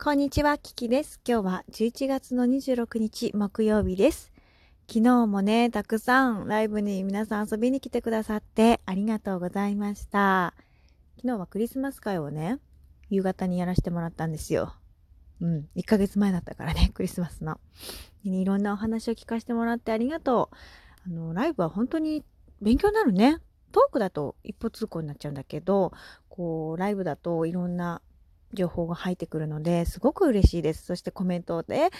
こんにちは、キキです。今日は11月の26日木曜日です。昨日もね、たくさんライブに皆さん遊びに来てくださってありがとうございました。昨日はクリスマス会をね、夕方にやらせてもらったんですよ。1ヶ月前だったからね、クリスマスの。いろんなお話を聞かせてもらってありがとう。ライブは本当に勉強になるね。トークだと一歩通行になっちゃうんだけど、こうライブだといろんな情報が入ってくるのですごく嬉しいです。そしてコメントで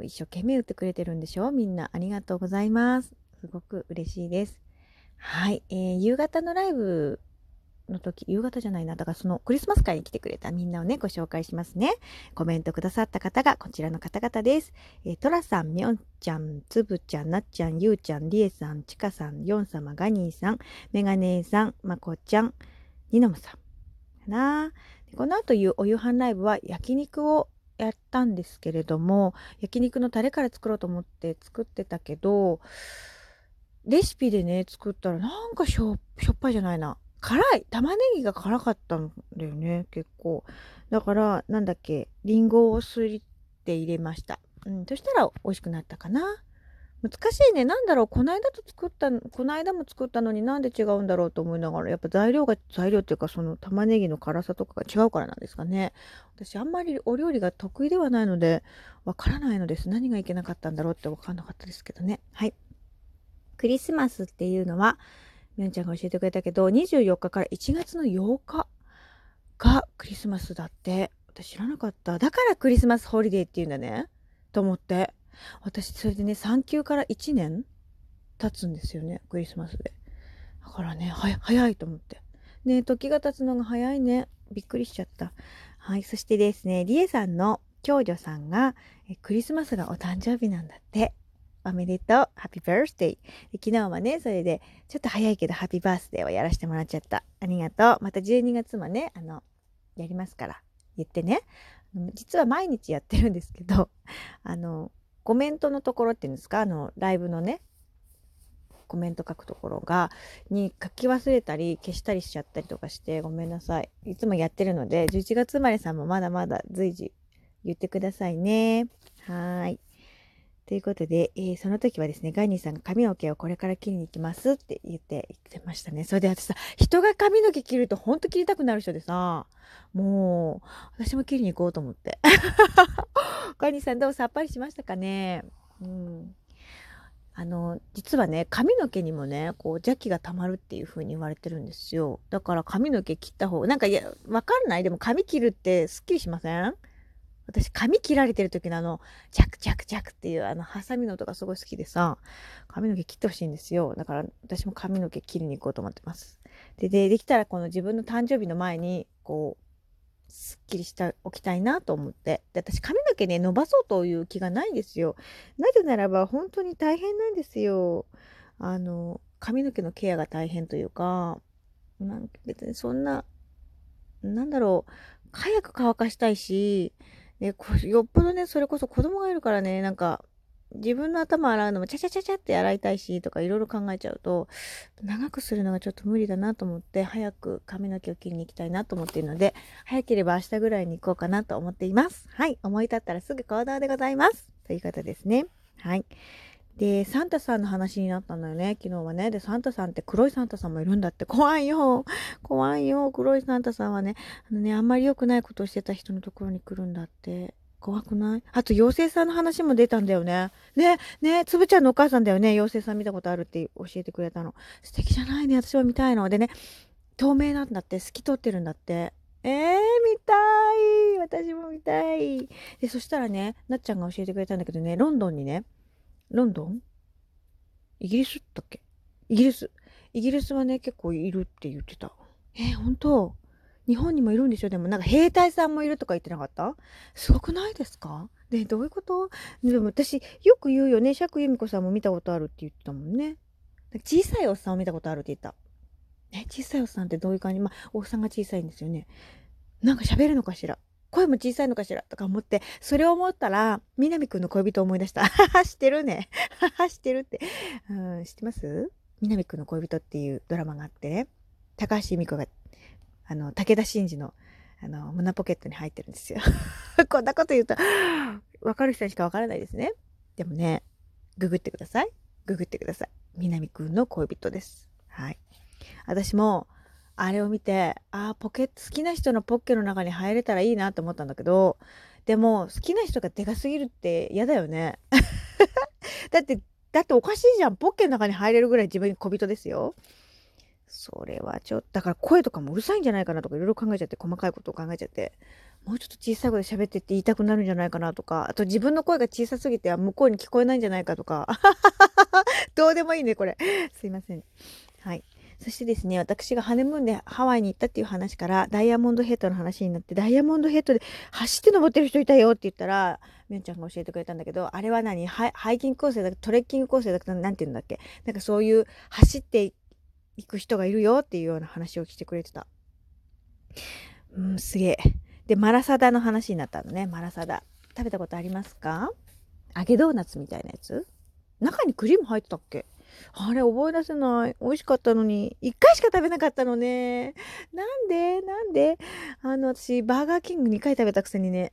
一生懸命打ってくれてるんでしょ。みんなありがとうございます。すごく嬉しいです。はい、夕方のライブの時、夕方じゃないな、だからそのクリスマス会に来てくれたみんなをねご紹介しますね。コメントくださった方がこちらの方々です。トラさん、みょんちゃん、つぶちゃん、なっちゃん、ゆうちゃん、りえさん、ちかさん、よん様、ガニーさん、メガネーさん、まこちゃん、にのむさんかな。この後お夕飯ライブは焼肉をやったんですけれども、焼肉のタレから作ろうと思って作ってたけど、レシピでね作ったらなんかしょっぱいじゃないな、辛い、玉ねぎが辛かったんだよね、結構。だからなんだっけ、リンゴをすりって入れました。そしたら美味しくなったかな。難しいね、なんだろう、この間も作ったのになんで違うんだろうと思いながら、やっぱ材料っていうかその玉ねぎの辛さとかが違うからなんですかね。私あんまりお料理が得意ではないのでわからないのです。何がいけなかったんだろうってわかんなかったですけどね。はい。クリスマスっていうのはみょんちゃんが教えてくれたけど、24日から1月の8日がクリスマスだって。私知らなかった。だからクリスマスホリデーっていうんだねと思って、私それでね産休から1年経つんですよね、クリスマスで。だからね早いと思ってね、時が経つのが早いね、びっくりしちゃった。はい。そしてですね、りえさんの長女さんがクリスマスがお誕生日なんだって。おめでとう、ハッピーバースデー。昨日はねそれでちょっと早いけどハッピーバースデーをやらせてもらっちゃった。ありがとう。また12月もねやりますから言ってね。実は毎日やってるんですけど、コメントのところっていうんですか、ライブのねコメント書くところに書き忘れたり消したりしちゃったりとかしてごめんなさい。いつもやってるので、11月生まれさんもまだまだ随時言ってくださいね。はい。ということで、その時はですね、ガニーさんが髪の毛をこれから切りに行きますって言ってましたね。それで私さ、人が髪の毛切るとほんと切りたくなる人でさ、もう私も切りに行こうと思ってガニーさんどうさっぱりしましたかね。実はね髪の毛にもねこう邪気がたまるっていう風に言われてるんですよ。だから髪の毛切った方なんか、いやわかんない。でも髪切るってすっきりしません？私髪切られてる時のチャクチャクチャクっていうハサミの音がすごい好きでさ、髪の毛切ってほしいんですよ。だから私も髪の毛切りに行こうと思ってます。できたらこの自分の誕生日の前にこうすっきりしておきたいなと思って。で私髪の毛ね伸ばそうという気がないんですよ。なぜならば本当に大変なんですよ。髪の毛のケアが大変というか、別にそんななんだろう、早く乾かしたいし、よっぽどねそれこそ子供がいるからね、なんか自分の頭洗うのもチャチャチャチャって洗いたいしとかいろいろ考えちゃうと長くするのがちょっと無理だなと思って、早く髪の毛を切りに行きたいなと思っているので、早ければ明日ぐらいに行こうかなと思っています。はい。思い立ったらすぐ行動でございますということですね。はい。でサンタさんの話になったのよね、昨日はね。でサンタさんって、黒いサンタさんもいるんだって。怖いよ。黒いサンタさんはね、あんまり良くないことをしてた人のところに来るんだって。怖くない？あと妖精さんの話も出たんだよね。ねつぶちゃんのお母さんだよね、妖精さん見たことあるって教えてくれたの。素敵じゃないね、私は見たいのでね。透明なんだって、透き通ってるんだって。見たい、私も見たい。でそしたらね、なっちゃんが教えてくれたんだけどね、イギリスはね結構いるって言ってた。本当？日本にもいるんでしょ。でもなんか兵隊さんもいるとか言ってなかった？すごくないですか？ね、どういうこと？でも私よく言うよね、釈由美子さんも見たことあるって言ってたもんね。小さいおっさんを見たことあるって言った。小さいおっさんってどういう感じ？おっさんが小さいんですよね。なんか喋るのかしら、声も小さいのかしらとか思って、それを思ったら南くんの恋人を思い出した。知ってるね。知ってるって、知ってます？南くんの恋人っていうドラマがあってね、高橋由美子が武田真治の胸ポケットに入ってるんですよ。こんなこと言うと分かる人にしか分からないですね。でもね、ググってください。ググってください。南くんの恋人です。はい。私もあれを見て、ポケット好きな人のポッケの中に入れたらいいなと思ったんだけど、でも好きな人がでかすぎるって嫌だよね。だっておかしいじゃん。ポッケの中に入れるぐらい自分に小人ですよ。それはちょっとだから声とかもうるさいんじゃないかなとかいろいろ考えちゃって、細かいことを考えちゃって、もうちょっと小さい声で喋ってって言いたくなるんじゃないかなとか、あと自分の声が小さすぎて向こうに聞こえないんじゃないかとかどうでもいいねこれすいません。はい。そしてですね、私がハネムーンでハワイに行ったっていう話からダイヤモンドヘッドの話になって、ダイヤモンドヘッドで走って登ってる人いたよって言ったらみおちゃんが教えてくれたんだけど、あれは何、ハイキングコースだ、トレッキングコースだった、なんていうんだっけ、なんかそういう走って行く人がいるよっていうような話をしてくれてた。すげえ。でマラサダの話になったのね。マラサダ食べたことありますか？揚げドーナツみたいなやつ、中にクリーム入ってたっけ？あれ覚え出せない。美味しかったのに1回しか食べなかったのね。なんで私バーガーキング2回食べたくせにね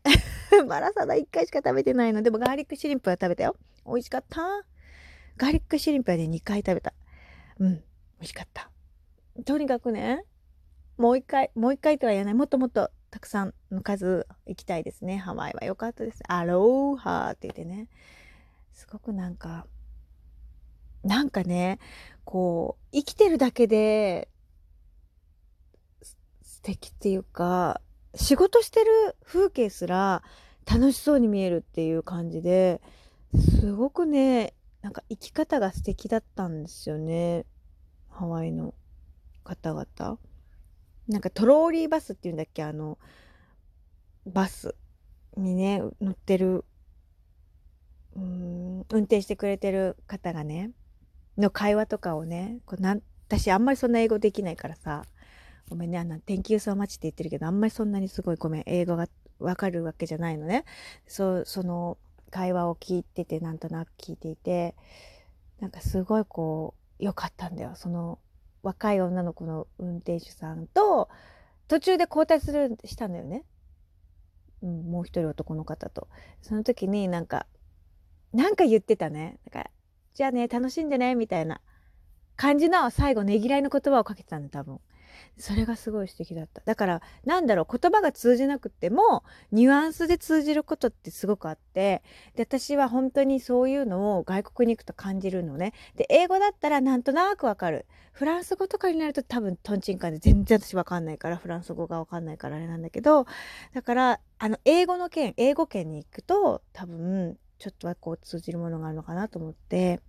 マラサダ1回しか食べてないの。でもガーリックシュリンプは食べたよ。美味しかった。ガーリックシュリンプはね2回食べた。美味しかった。とにかくね、もう一回とは言えない。もっともっとたくさんの数行きたいですね。ハワイは良かったです。アローハーって言ってね、すごくなんかね、こう生きてるだけで素敵っていうか、仕事してる風景すら楽しそうに見えるっていう感じで、すごくね、なんか生き方が素敵だったんですよね。ハワイの方々なんかトローリーバスっていうんだっけ、バスにね乗ってる運転してくれてる方がねの会話とかをね、私あんまりそんな英語できないからさ、ごめんね、Thank you so muchって言ってるけど、あんまりそんなにすごいごめん、英語がわかるわけじゃないのね。その会話を聞いてて、なんとなく聞いていて、なんかすごいこうよかったんだよ。その若い女の子の運転手さんと途中で交代したんだよね、もう一人男の方と。その時になんか言ってたね。だからじゃあね、楽しんでねみたいな感じの最後ねぎらいの言葉をかけてたんだ、多分。それがすごい素敵だった。だから言葉が通じなくてもニュアンスで通じることってすごくあって、で私は本当にそういうのを外国に行くと感じるのね。で英語だったらなんとなくわかる。フランス語とかになると多分トンチンカンで全然私わかんないから、フランス語がわかんないからあれなんだけど、だから英語圏に行くと多分ちょっとはこう通じるものがあるのかなと思って、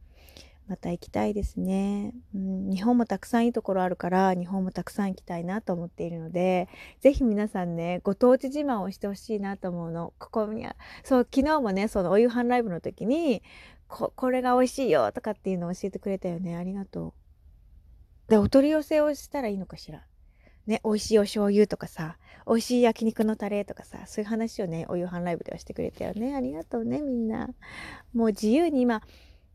また行きたいですね。日本もたくさんいいところあるから、日本もたくさん行きたいなと思っているので、ぜひ皆さんね、ご当地自慢をしてほしいなと思うの。ここにそう、昨日もね、そのお夕飯ライブの時にこれが美味しいよとかっていうのを教えてくれたよね。ありがとう。でお取り寄せをしたらいいのかしらね、美味しいお醤油とかさ、美味しい焼肉のタレとかさ、そういう話をね、お夕飯ライブではしてくれたよね。ありがとうね、みんな。もう自由に今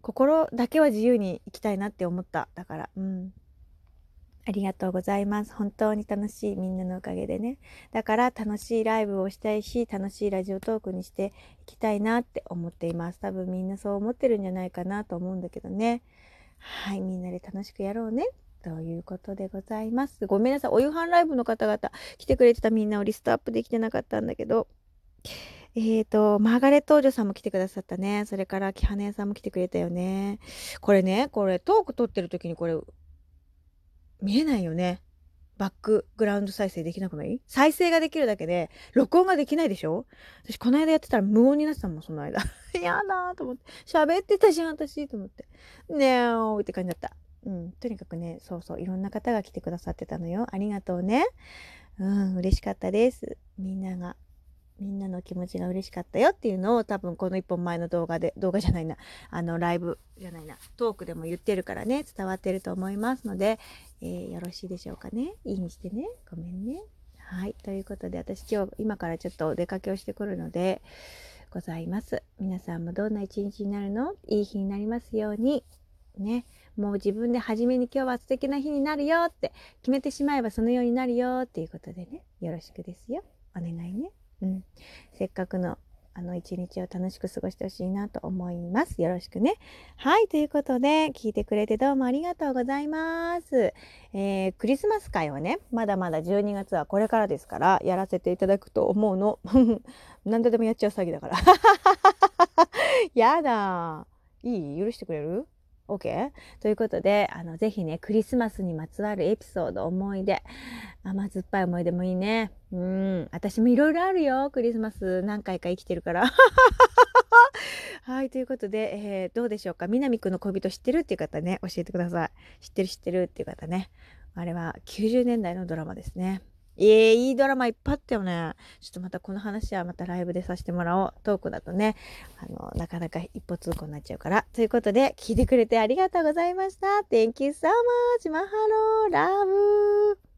心だけは自由に生きたいなって思った。だからありがとうございます。本当に楽しい、みんなのおかげでね。だから楽しいライブをしたいし、楽しいラジオトークにしていきたいなって思っています。多分みんなそう思ってるんじゃないかなと思うんだけどね。はい、みんなで楽しくやろうねということでございます。ごめんなさい、お夕飯ライブの方々来てくれてたみんなをリストアップできてなかったんだけど、マーガレット王女さんも来てくださったね。それからキハネさんも来てくれたよね。これトーク撮ってる時にこれ見えないよね。バックグラウンド再生できなくない？再生ができるだけで録音ができないでしょ。私この間やってたら無音になってたもん、その間やだーと思って、喋ってたじゃん私と思ってねーおーって感じだった。とにかくね、そういろんな方が来てくださってたのよ。ありがとうね。嬉しかったです。みんなの気持ちが嬉しかったよっていうのを、多分この一本前の動画じゃないな、ライブじゃないな、トークでも言ってるからね、伝わってると思いますので、よろしいでしょうかね。いいにしてね、ごめんね。はい、ということで、私今からちょっとお出かけをしてくるのでございます。皆さんもどんな一日になるの？いい日になりますようにね。もう自分で初めに今日は素敵な日になるよって決めてしまえば、そのようになるよっていうことでね、よろしくですよ。お願いね。せっかくの一日を楽しく過ごしてほしいなと思います。よろしくね。はい、ということで聞いてくれてどうもありがとうございます。クリスマス会はね、まだまだ12月はこれからですからやらせていただくと思うの。何でもやっちゃう詐欺だから。やだ。いい？許してくれる？OK？ ということでぜひね、クリスマスにまつわるエピソード、思い出、甘酸っぱい思い出もいいね。私もいろいろあるよ、クリスマス何回か生きてるからはい、ということで、どうでしょうか。南くんの恋人知ってるっていう方ね、教えてください。知ってるっていう方ね。あれは90年代のドラマですね。いいドラマいっぱいあったよね。ちょっとまたこの話はまたライブでさせてもらおう。トークだとね、なかなか一歩通行になっちゃうから。ということで、聞いてくれてありがとうございました。Thank you so much. マハロー。ラブー。